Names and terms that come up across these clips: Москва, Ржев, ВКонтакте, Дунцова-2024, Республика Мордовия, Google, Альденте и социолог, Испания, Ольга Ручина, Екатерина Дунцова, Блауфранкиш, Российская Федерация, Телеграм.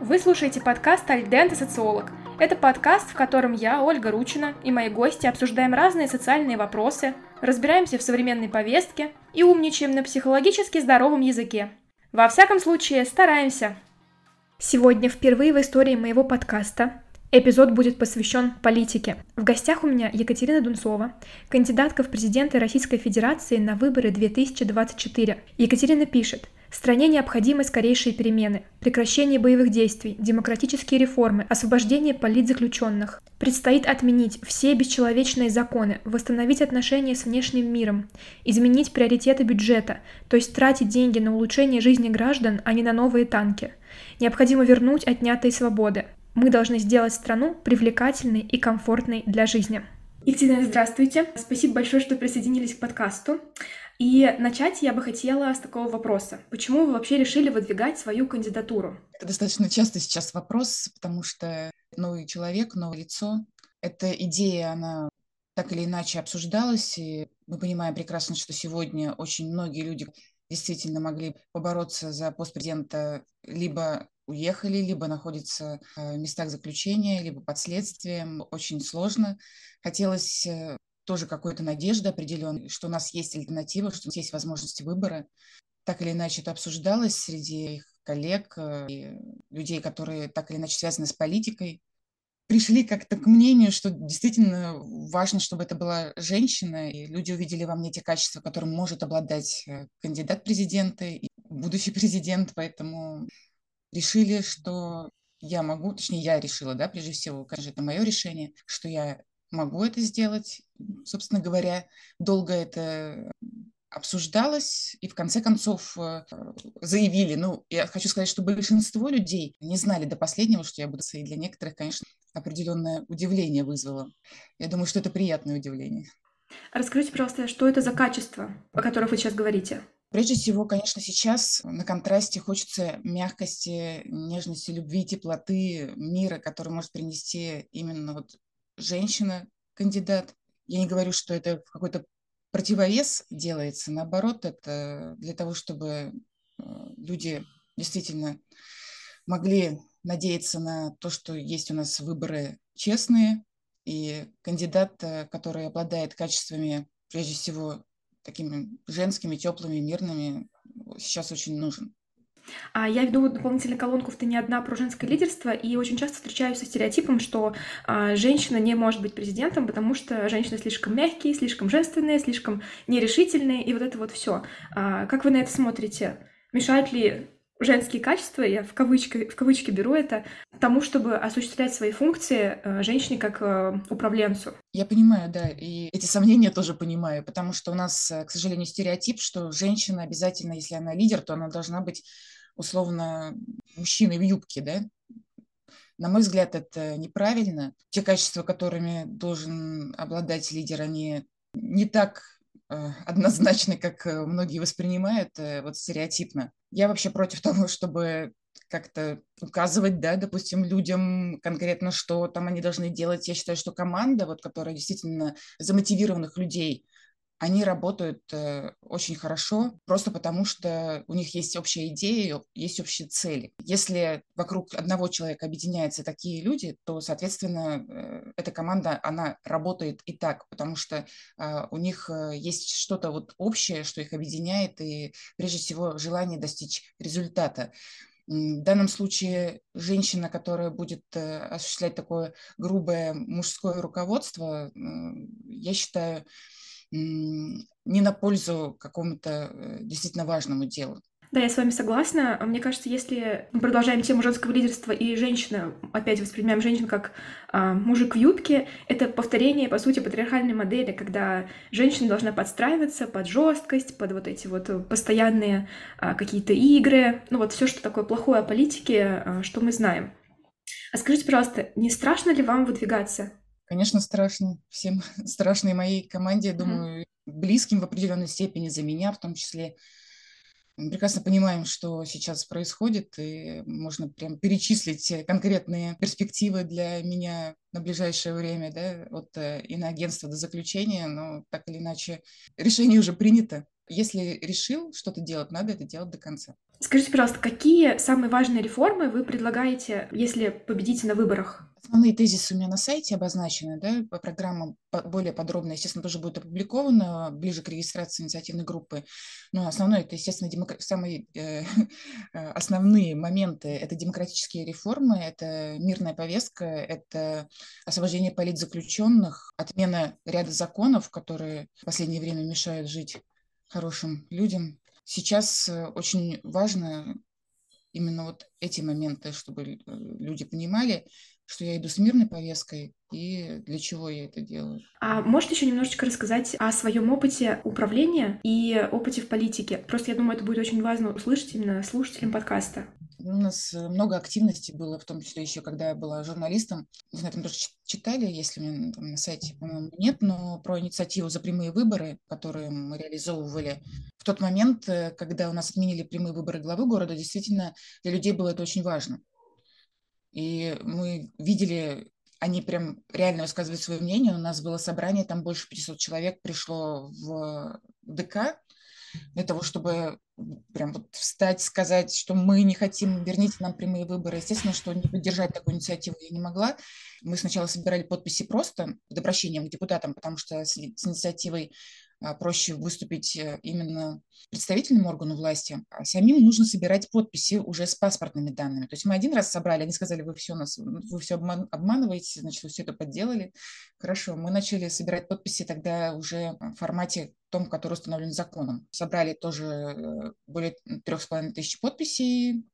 Вы слушаете подкаст «Альденте и социолог». Это подкаст, в котором я, Ольга Ручина, и мои гости обсуждаем разные социальные вопросы, разбираемся в современной повестке и умничаем на психологически здоровом языке. Во всяком случае, стараемся! Сегодня впервые в истории моего подкаста эпизод будет посвящен политике. В гостях у меня Екатерина Дунцова, кандидатка в президенты Российской Федерации на выборы 2024. Екатерина пишет: «Стране необходимы скорейшие перемены, прекращение боевых действий, демократические реформы, освобождение политзаключенных. Предстоит отменить все бесчеловечные законы, восстановить отношения с внешним миром, изменить приоритеты бюджета, то есть тратить деньги на улучшение жизни граждан, а не на новые танки. Необходимо вернуть отнятые свободы. Мы должны сделать страну привлекательной и комфортной для жизни». Екатерина, здравствуйте. Спасибо большое, что присоединились к подкасту. И начать я бы хотела с такого вопроса. Почему вы вообще решили выдвигать свою кандидатуру? Это достаточно часто сейчас вопрос, потому что новый человек, новое лицо. Эта идея, она так или иначе обсуждалась, и мы понимаем прекрасно, что сегодня очень многие люди действительно могли побороться за пост президента, либо уехали, либо находятся в местах заключения, либо под следствием. Очень сложно. Хотелось тоже какой-то надежды определенной, что у нас есть альтернатива, что у нас есть возможности выбора. Так или иначе это обсуждалось среди их коллег и людей, которые так или иначе связаны с политикой. Пришли как-то к мнению, что действительно важно, чтобы это была женщина, и люди увидели во мне те качества, которым может обладать кандидат в президенты и будущий президент, поэтому решили, что я могу, точнее, я решила, да, прежде всего, конечно, это мое решение, что я могу это сделать. Собственно говоря, долго это обсуждалось, и в конце концов заявили. Ну, я хочу сказать, что большинство людей не знали до последнего, что я буду, и для некоторых, конечно, определенное удивление вызвало. Я думаю, что это приятное удивление. Расскажите, пожалуйста, что это за качество, о которых вы сейчас говорите? Прежде всего, конечно, сейчас на контрасте хочется мягкости, нежности, любви, теплоты, мира, который может принести именно вот женщина-кандидат. Я не говорю, что это какой-то противовес делается. Наоборот, это для того, чтобы люди действительно могли надеяться на то, что есть у нас выборы честные. И кандидат, который обладает качествами, прежде всего, такими женскими, теплыми, мирными, сейчас очень нужен. Я веду дополнительную колонку в «Ты не одна» про женское лидерство, и очень часто встречаюсь со стереотипом, что женщина не может быть президентом, потому что женщины слишком мягкие, слишком женственные, слишком нерешительные, и вот это вот все. Как вы на это смотрите? Мешают ли женские качества, я в кавычки беру это, тому, чтобы осуществлять свои функции женщине как управленцу? Я понимаю, да, и эти сомнения тоже понимаю, потому что у нас, к сожалению, стереотип, что женщина обязательно, если она лидер, то она должна быть условно мужчиной в юбке, да? На мой взгляд, это неправильно. Те качества, которыми должен обладать лидер, они не так однозначны, как многие воспринимают, вот стереотипно. Я вообще против того, чтобы как-то указывать, да, допустим, людям конкретно, что там они должны делать. Я считаю, что команда, вот, которая действительно замотивированных людей, они работают очень хорошо, просто потому что у них есть общая идея, есть общие цели. Если вокруг одного человека объединяются такие люди, то, соответственно, эта команда, она работает и так, потому что у них есть что-то вот общее, что их объединяет, и прежде всего желание достичь результата. В данном случае женщина, которая будет осуществлять такое грубое мужское руководство, я считаю, не на пользу какому-то действительно важному делу. Да, я с вами согласна. Мне кажется, если мы продолжаем тему женского лидерства и женщина, опять воспринимаем женщин как мужик в юбке, это повторение, по сути, патриархальной модели, когда женщина должна подстраиваться под жесткость, под вот эти вот постоянные какие-то игры, ну вот все, что такое плохое о политике, что мы знаем. А скажите, пожалуйста, не страшно ли вам выдвигаться? Конечно, страшно. Всем страшно, и моей команде, я думаю, близким в определенной степени, за меня в том числе. Мы прекрасно понимаем, что сейчас происходит, и можно прям перечислить конкретные перспективы для меня на ближайшее время, да, от иноагентства до заключения, но так или иначе решение уже принято. Если решил что-то делать, надо это делать до конца. Скажите, пожалуйста, какие самые важные реформы вы предлагаете, если победите на выборах? Основные тезисы у меня на сайте обозначены, да, программа более подробная, естественно, тоже будет опубликована ближе к регистрации инициативной группы. Но основное, это, естественно, основные моменты – это демократические реформы, это мирная повестка, это освобождение политзаключенных, отмена ряда законов, которые в последнее время мешают жить хорошим людям. Сейчас очень важно именно вот эти моменты, чтобы люди понимали, что я иду с мирной повесткой и для чего я это делаю. А можете еще немножечко рассказать о своем опыте управления и опыте в политике? Просто я думаю, это будет очень важно услышать именно слушателям подкаста. У нас много активностей было, в том числе еще, когда я была журналистом. Вы на этом тоже читали, если у меня там на сайте, по-моему, нет, но про инициативу за прямые выборы, которую мы реализовывали. В тот момент, когда у нас отменили прямые выборы главы города, действительно для людей было это очень важно. И мы видели, они прям реально высказывают свое мнение. У нас было собрание, там больше 500 человек пришло в ДК, для того, чтобы прям вот встать, сказать, что мы не хотим, верните нам прямые выборы. Естественно, что не поддержать такую инициативу я не могла. Мы сначала собирали подписи просто под обращением к депутатам, потому что с инициативой проще выступить именно представительному органу власти, а самим нужно собирать подписи уже с паспортными данными. То есть мы один раз собрали, они сказали, вы все обманываете, значит, вы все это подделали. Хорошо, мы начали собирать подписи тогда уже в формате том, который установлен законом. Собрали тоже более 3500 подписей.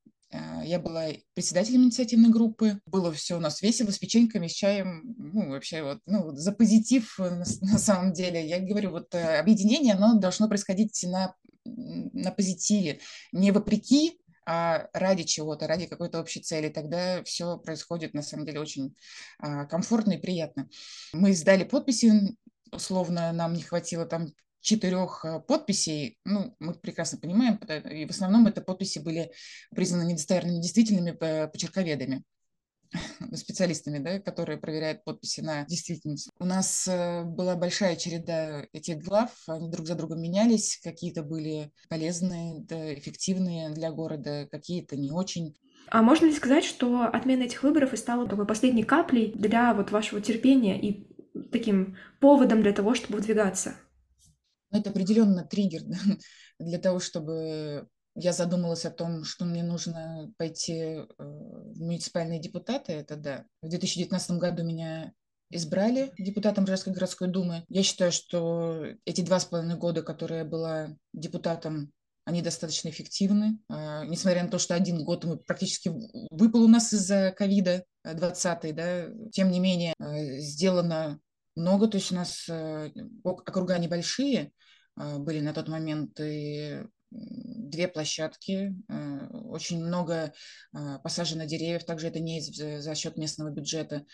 Я была председателем инициативной группы. Было все у нас весело, с печеньками, с чаем. Ну, вообще, вот, ну, за позитив на самом деле. Я говорю, вот объединение, оно должно происходить на позитиве. Не вопреки, а ради чего-то, ради какой-то общей цели. Тогда все происходит, на самом деле, очень комфортно и приятно. Мы сдали подписи, условно, нам не хватило там 4 подписей, ну, мы прекрасно понимаем, и в основном это подписи были признаны недостоверными, недействительными почерковедами, специалистами, да, которые проверяют подписи на действительность. У нас была большая череда этих глав, они друг за другом менялись, какие-то были полезные, да, эффективные для города, какие-то не очень. А можно ли сказать, что отмена этих выборов и стала такой последней каплей для вот вашего терпения и таким поводом для того, чтобы выдвигаться? Это определенно триггер для того, чтобы я задумалась о том, что мне нужно пойти в муниципальные депутаты. Это да. В 2019 году меня избрали депутатом Ржевской городской думы. Я считаю, что эти 2,5 года, которые я была депутатом, они достаточно эффективны. Несмотря на то, что 1 год практически выпал у нас из-за ковида 20-й, да, тем не менее сделано много. То есть у нас округа небольшие были на тот момент, и 2 площадки, очень много посажено деревьев, также это не за счет местного бюджета.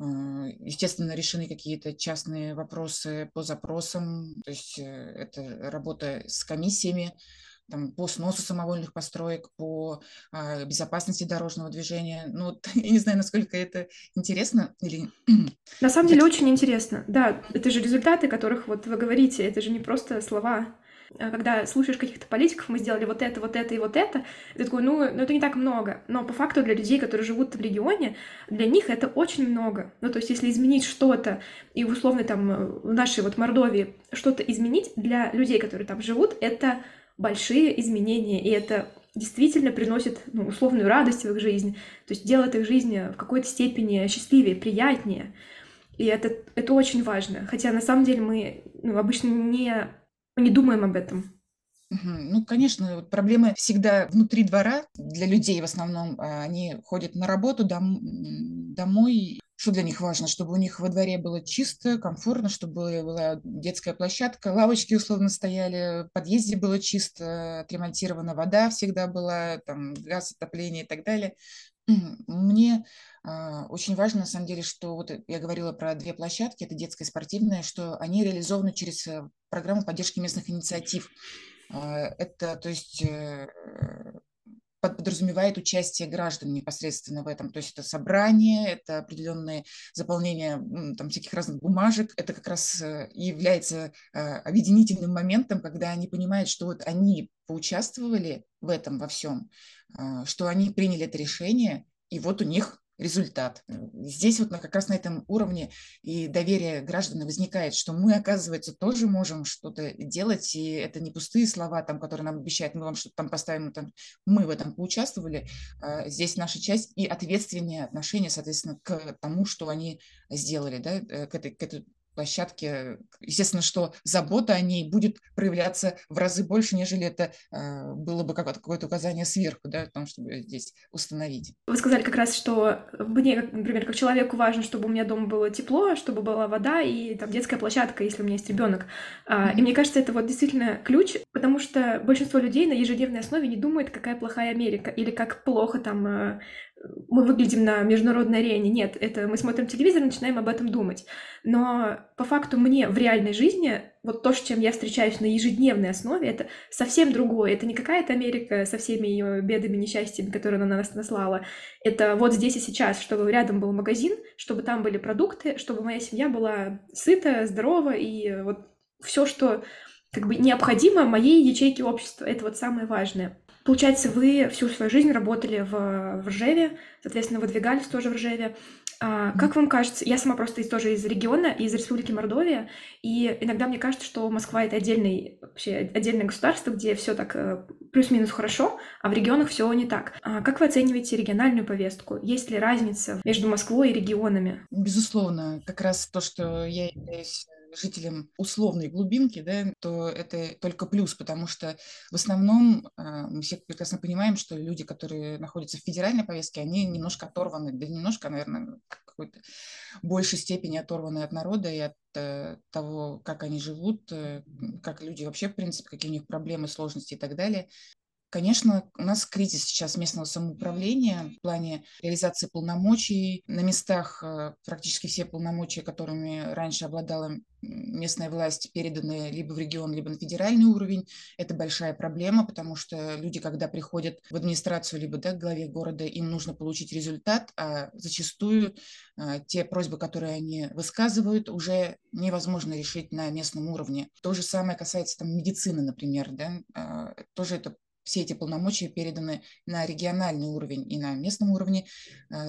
Естественно, решены какие-то частные вопросы по запросам, то есть это работа с комиссиями, там, по сносу самовольных построек, по безопасности дорожного движения. Ну, вот, я не знаю, насколько это интересно. Или... На самом деле очень интересно. Да, это же результаты, о которых вот вы говорите, это же не просто слова. Когда слушаешь каких-то политиков, мы сделали вот это и вот это, ты такой, ну это не так много. Но по факту для людей, которые живут в регионе, для них это очень много. Ну, то есть, если изменить что-то, и условно там в нашей вот Мордовии что-то изменить, для людей, которые там живут, это большие изменения, и это действительно приносит, ну, условную радость в их жизнь, то есть делает их жизнь в какой-то степени счастливее, приятнее, и это очень важно, хотя на самом деле мы, ну, обычно не думаем об этом. Ну, конечно, проблемы всегда внутри двора для людей в основном. Они ходят на работу, домой. Что для них важно? Чтобы у них во дворе было чисто, комфортно, чтобы была детская площадка, лавочки условно стояли, в подъезде было чисто, отремонтирована вода всегда была, там, газ, отопление и так далее. Мне очень важно, на самом деле, что вот я говорила про 2 площадки, это детская и спортивная, что они реализованы через программу поддержки местных инициатив. Это, то есть, подразумевает участие граждан непосредственно в этом. То есть это собрание, это определенное заполнение там, всяких разных бумажек. Это как раз является объединительным моментом, когда они понимают, что вот они поучаствовали в этом во всем, что они приняли это решение, и вот у них результат. Здесь вот как раз на этом уровне и доверие граждан возникает, что мы, оказывается, тоже можем что-то делать, и это не пустые слова, там, которые нам обещают, мы вам что-то там поставим, там, мы в этом поучаствовали. Здесь наша часть и ответственное отношение, соответственно, к тому, что они сделали, да, к этой площадке. Естественно, что забота о ней будет проявляться в разы больше, нежели это было бы какое-то указание сверху, да, о том, чтобы здесь установить. Вы сказали как раз, что мне, например, как человеку важно, чтобы у меня дома было тепло, чтобы была вода и там детская площадка, если у меня есть ребенок. И мне кажется, это вот действительно ключ, потому что большинство людей на ежедневной основе не думает, какая плохая Америка или как плохо там мы выглядим на международной арене. Нет, это мы смотрим телевизор и начинаем об этом думать. Но по факту мне в реальной жизни вот то, с чем я встречаюсь на ежедневной основе, это совсем другое. Это не какая-то Америка со всеми ее бедами, несчастьями, которые она на нас наслала. Это вот здесь и сейчас, чтобы рядом был магазин, чтобы там были продукты, чтобы моя семья была сыта, здорова и вот все, что как бы необходимо моей ячейке общества. Это вот самое важное. Получается, вы всю свою жизнь работали в Ржеве, соответственно, выдвигались тоже в Ржеве. Как вам кажется, я сама просто тоже из региона, из Республики Мордовия, и иногда мне кажется, что Москва — это отдельное государство, где все так плюс-минус хорошо, а в регионах все не так. Как вы оцениваете региональную повестку? Есть ли разница между Москвой и регионами? Безусловно, как раз то, что я являюсь жителям условной глубинки, да, то это только плюс, потому что в основном мы все прекрасно понимаем, что люди, которые находятся в федеральной повестке, они немножко оторваны, да немножко, наверное, в какой-то большей степени оторваны от народа и от того, как они живут, как люди вообще, в принципе, какие у них проблемы, сложности и так далее. Конечно, у нас кризис сейчас местного самоуправления в плане реализации полномочий. На местах практически все полномочия, которыми раньше обладала местная власть, переданы либо в регион, либо на федеральный уровень. Это большая проблема, потому что люди, когда приходят в администрацию, либо да, к главе города, им нужно получить результат, а зачастую те просьбы, которые они высказывают, уже невозможно решить на местном уровне. То же самое касается там, медицины, например. Да? Тоже это все эти полномочия переданы на региональный уровень и на местном уровне.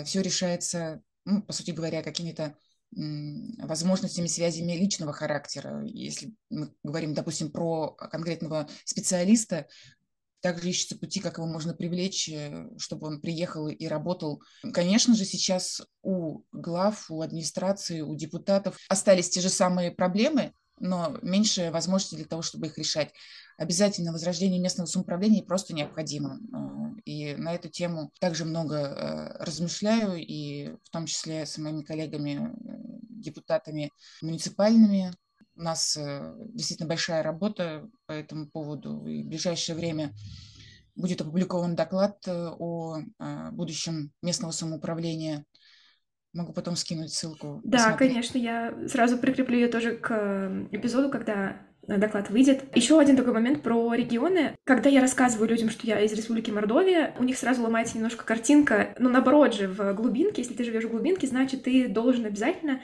Все решается, ну, по сути говоря, какими-то возможностями, связями личного характера. Если мы говорим, допустим, про конкретного специалиста, также ищутся пути, как его можно привлечь, чтобы он приехал и работал. Конечно же, сейчас у глав, у администрации, у депутатов остались те же самые проблемы, но меньше возможностей для того, чтобы их решать. Обязательно возрождение местного самоуправления просто необходимо. И на эту тему также много размышляю, и в том числе с моими коллегами, депутатами муниципальными. У нас действительно большая работа по этому поводу, и в ближайшее время будет опубликован доклад о будущем местного самоуправления. Могу потом скинуть ссылку. Да, посмотреть. Конечно, я сразу прикреплю ее тоже к эпизоду, когда доклад выйдет. Еще один такой момент про регионы. Когда я рассказываю людям, что я из Республики Мордовия, у них сразу ломается немножко картинка. Но наоборот же, в глубинке, если ты живешь в глубинке, значит, ты должен обязательно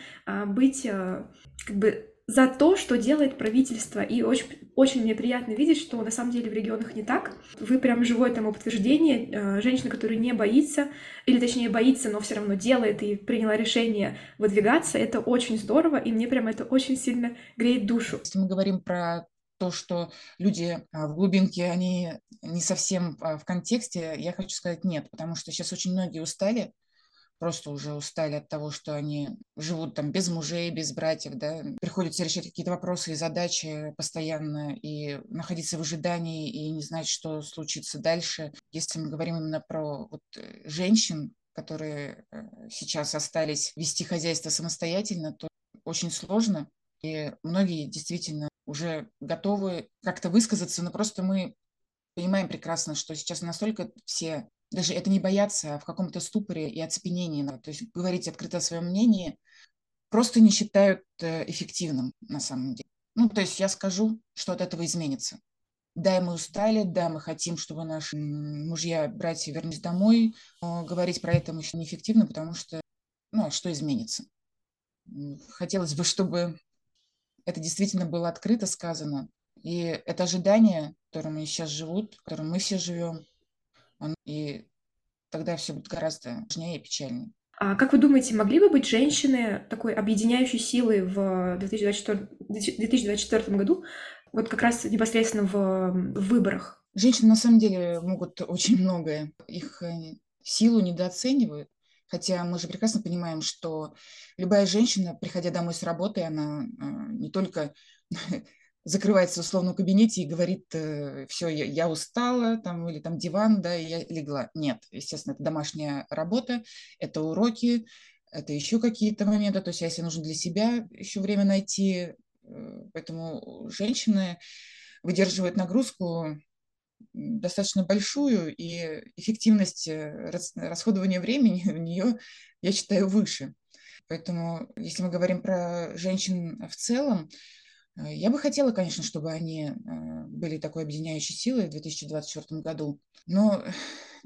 быть как бы за то, что делает правительство. И очень, очень мне приятно видеть, что на самом деле в регионах не так. Вы прям живое тому подтверждение. Женщина, которая не боится, или точнее боится, но все равно делает и приняла решение выдвигаться, это очень здорово, и мне прям это очень сильно греет душу. Если мы говорим про то, что люди в глубинке, они не совсем в контексте, я хочу сказать нет, потому что сейчас очень многие устали, просто уже устали от того, что они живут там без мужей, без братьев, да, приходится решать какие-то вопросы и задачи постоянно, и находиться в ожидании, и не знать, что случится дальше. Если мы говорим именно про вот женщин, которые сейчас остались вести хозяйство самостоятельно, то очень сложно, и многие действительно уже готовы как-то высказаться, но просто мы понимаем прекрасно, что сейчас настолько все... Даже это не бояться, а в каком-то ступоре и оцепенении. То есть говорить открыто о своем мнении просто не считают эффективным на самом деле. Ну, то есть я скажу, что от этого изменится. Да, мы устали, да, мы хотим, чтобы наши мужья, братья вернулись домой. Но говорить про это еще неэффективно, потому что, что изменится? Хотелось бы, чтобы это действительно было открыто сказано. И это ожидание, которым они сейчас живут, которым мы все живем, и тогда все будет гораздо сложнее и печальнее. А как вы думаете, могли бы быть женщины такой объединяющей силой в 2024 году, вот как раз непосредственно в выборах? Женщины на самом деле могут очень многое. Их силу недооценивают, хотя мы же прекрасно понимаем, что любая женщина, приходя домой с работы, она не только закрывается условно в кабинете и говорит: все, я устала, там, или там диван, да, и я легла. Нет, естественно, это домашняя работа, это уроки, это еще какие-то моменты, то есть если нужно для себя еще время найти, поэтому женщины выдерживают нагрузку достаточно большую, и эффективность расходования времени у нее, я считаю, выше. Поэтому, если мы говорим про женщин в целом, я бы хотела, конечно, чтобы они были такой объединяющей силой в 2024 году, но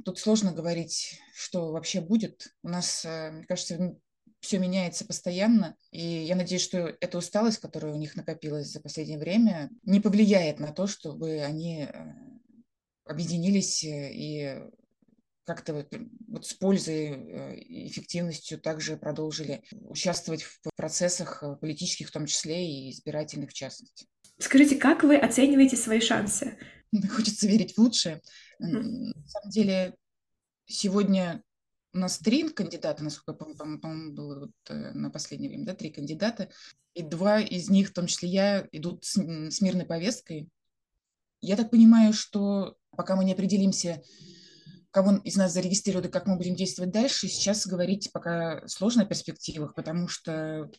тут сложно говорить, что вообще будет. У нас, мне кажется, все меняется постоянно, и я надеюсь, что эта усталость, которая у них накопилась за последнее время, не повлияет на то, чтобы они объединились и как-то вот с пользой и эффективностью также продолжили участвовать в процессах политических, в том числе и избирательных в частности. Скажите, как вы оцениваете свои шансы? Хочется верить в лучшее. На самом деле, сегодня у нас 3 кандидата, насколько я помню, было на последнее время, да, 3 кандидата, и 2 из них, в том числе я, идут с мирной повесткой. Я так понимаю, что пока мы не определимся, кого из нас зарегистрируют и как мы будем действовать дальше, сейчас говорить пока сложно о перспективах, потому что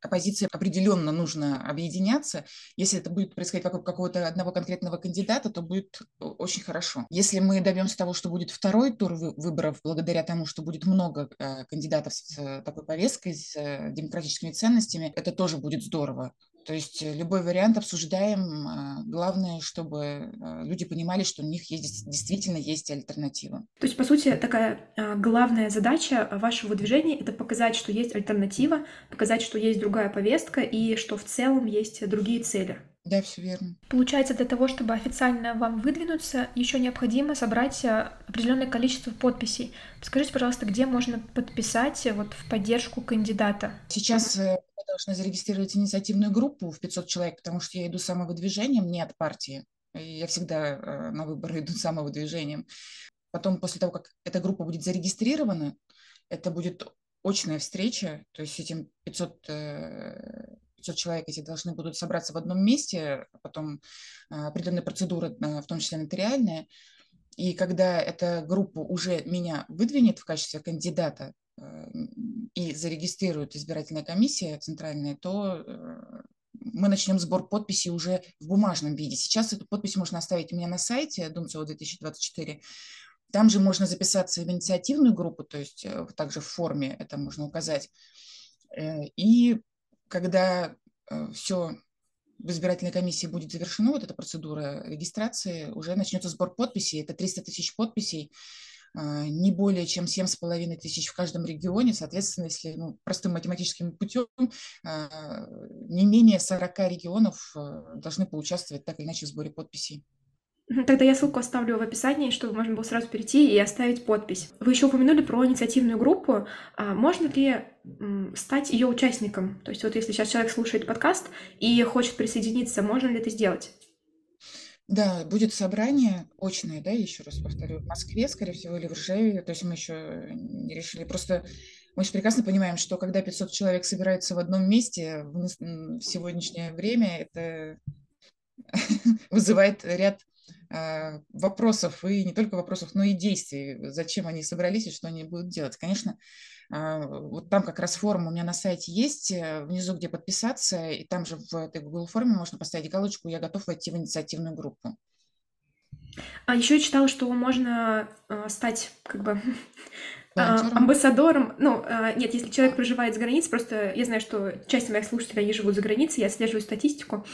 оппозиции определенно нужно объединяться. Если это будет происходить вокруг какого-то одного конкретного кандидата, то будет очень хорошо. Если мы добьемся того, что будет второй тур выборов, благодаря тому, что будет много кандидатов с такой повесткой, с демократическими ценностями, это тоже будет здорово. То есть любой вариант обсуждаем. Главное, чтобы люди понимали, что у них действительно есть альтернатива. То есть, по сути, такая главная задача вашего движения – это показать, что есть альтернатива, показать, что есть другая повестка и что в целом есть другие цели. Да, все верно. Получается, для того, чтобы официально вам выдвинуться, еще необходимо собрать определенное количество подписей. Скажите, пожалуйста, где можно подписать вот в поддержку кандидата? Сейчас я должна зарегистрировать инициативную группу в 500 человек, потому что я иду самовыдвижением, не от партии. Я всегда на выборы иду самовыдвижением. Потом, после того, как эта группа будет зарегистрирована, это будет очная встреча, то есть этим 500 человек эти должны будут собраться в одном месте, потом определенная процедура, в том числе нотариальная. И когда эта группа уже меня выдвинет в качестве кандидата и зарегистрирует избирательная комиссия центральная, то мы начнем сбор подписей уже в бумажном виде. Сейчас эту подпись можно оставить у меня на сайте Дунцова-2024. Там же можно записаться в инициативную группу, то есть также в форме это можно указать. И когда все в избирательной комиссии будет завершено, вот эта процедура регистрации, уже начнется сбор подписей. Это 300 тысяч подписей, не более чем 7,5 тысяч в каждом регионе. Соответственно, если простым математическим путем, не менее 40 регионов должны поучаствовать так или иначе в сборе подписей. Тогда я ссылку оставлю в описании, чтобы можно было сразу перейти и оставить подпись. Вы еще упомянули про инициативную группу. Можно ли стать ее участником? То есть вот если сейчас человек слушает подкаст и хочет присоединиться, можно ли это сделать? Да, будет собрание очное, да, еще раз повторю, в Москве, скорее всего, или в Ржеве. То есть мы еще не решили. Просто мы же прекрасно понимаем, что когда 500 человек собираются в одном месте в сегодняшнее время, это вызывает ряд вопросов, и не только вопросов, но и действий. Зачем они собрались и что они будут делать? Конечно, вот там как раз форма у меня на сайте есть, внизу, где подписаться, и там же в этой Google форме можно поставить галочку «Я готов войти в инициативную группу». А еще я читала, что можно стать амбассадором, ну, нет, если человек проживает за границей, просто я знаю, что часть моих слушателей, они живут за границей, я отслеживаю статистику,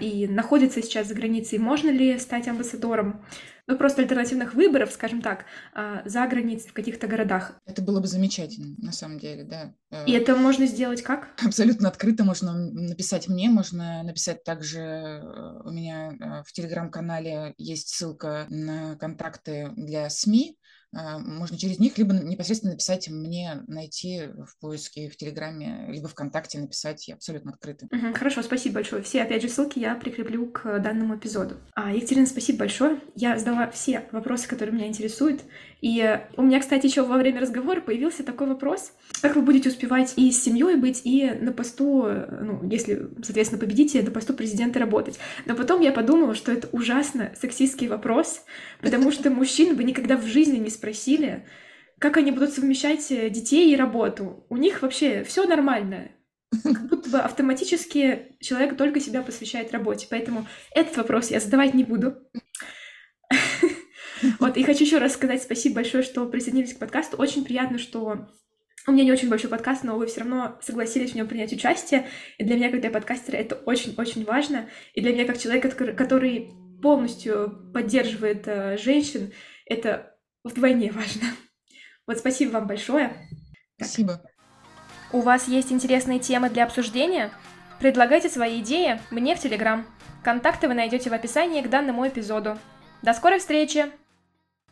и находятся сейчас за границей, можно ли стать амбассадором? Ну, просто альтернативных выборов, скажем так, за границей, в каких-то городах. Это было бы замечательно, на самом деле, да. И это можно сделать как? Абсолютно открыто можно написать мне, можно написать также у меня в телеграм-канале есть ссылка на контакты для СМИ. Можно через них либо непосредственно написать мне, найти в поиске, в Телеграме, либо ВКонтакте написать. Я абсолютно открыта. Хорошо, спасибо большое. Все, опять же, ссылки я прикреплю к данному эпизоду. Екатерина, спасибо большое. Я задала все вопросы, которые меня интересуют. И у меня, кстати, еще во время разговора появился такой вопрос. Как вы будете успевать и с семьей быть, и на посту, ну, если, соответственно, победите, на посту президента работать? Но потом я подумала, что это ужасно сексистский вопрос, потому что мужчин бы никогда в жизни не спросили, как они будут совмещать детей и работу. У них вообще все нормально. Как будто бы автоматически человек только себя посвящает работе. Поэтому этот вопрос я задавать не буду. Вот, и хочу еще раз сказать спасибо большое, что присоединились к подкасту. Очень приятно, что у меня не очень большой подкаст, но вы все равно согласились в нем принять участие. И для меня, как для подкастера, это очень-очень важно. И для меня, как человека, который полностью поддерживает женщин, это вдвойне важно. Вот, спасибо вам большое. Спасибо. Так. У вас есть интересные темы для обсуждения? Предлагайте свои идеи мне в Телеграм. Контакты вы найдете в описании к данному эпизоду. До скорой встречи!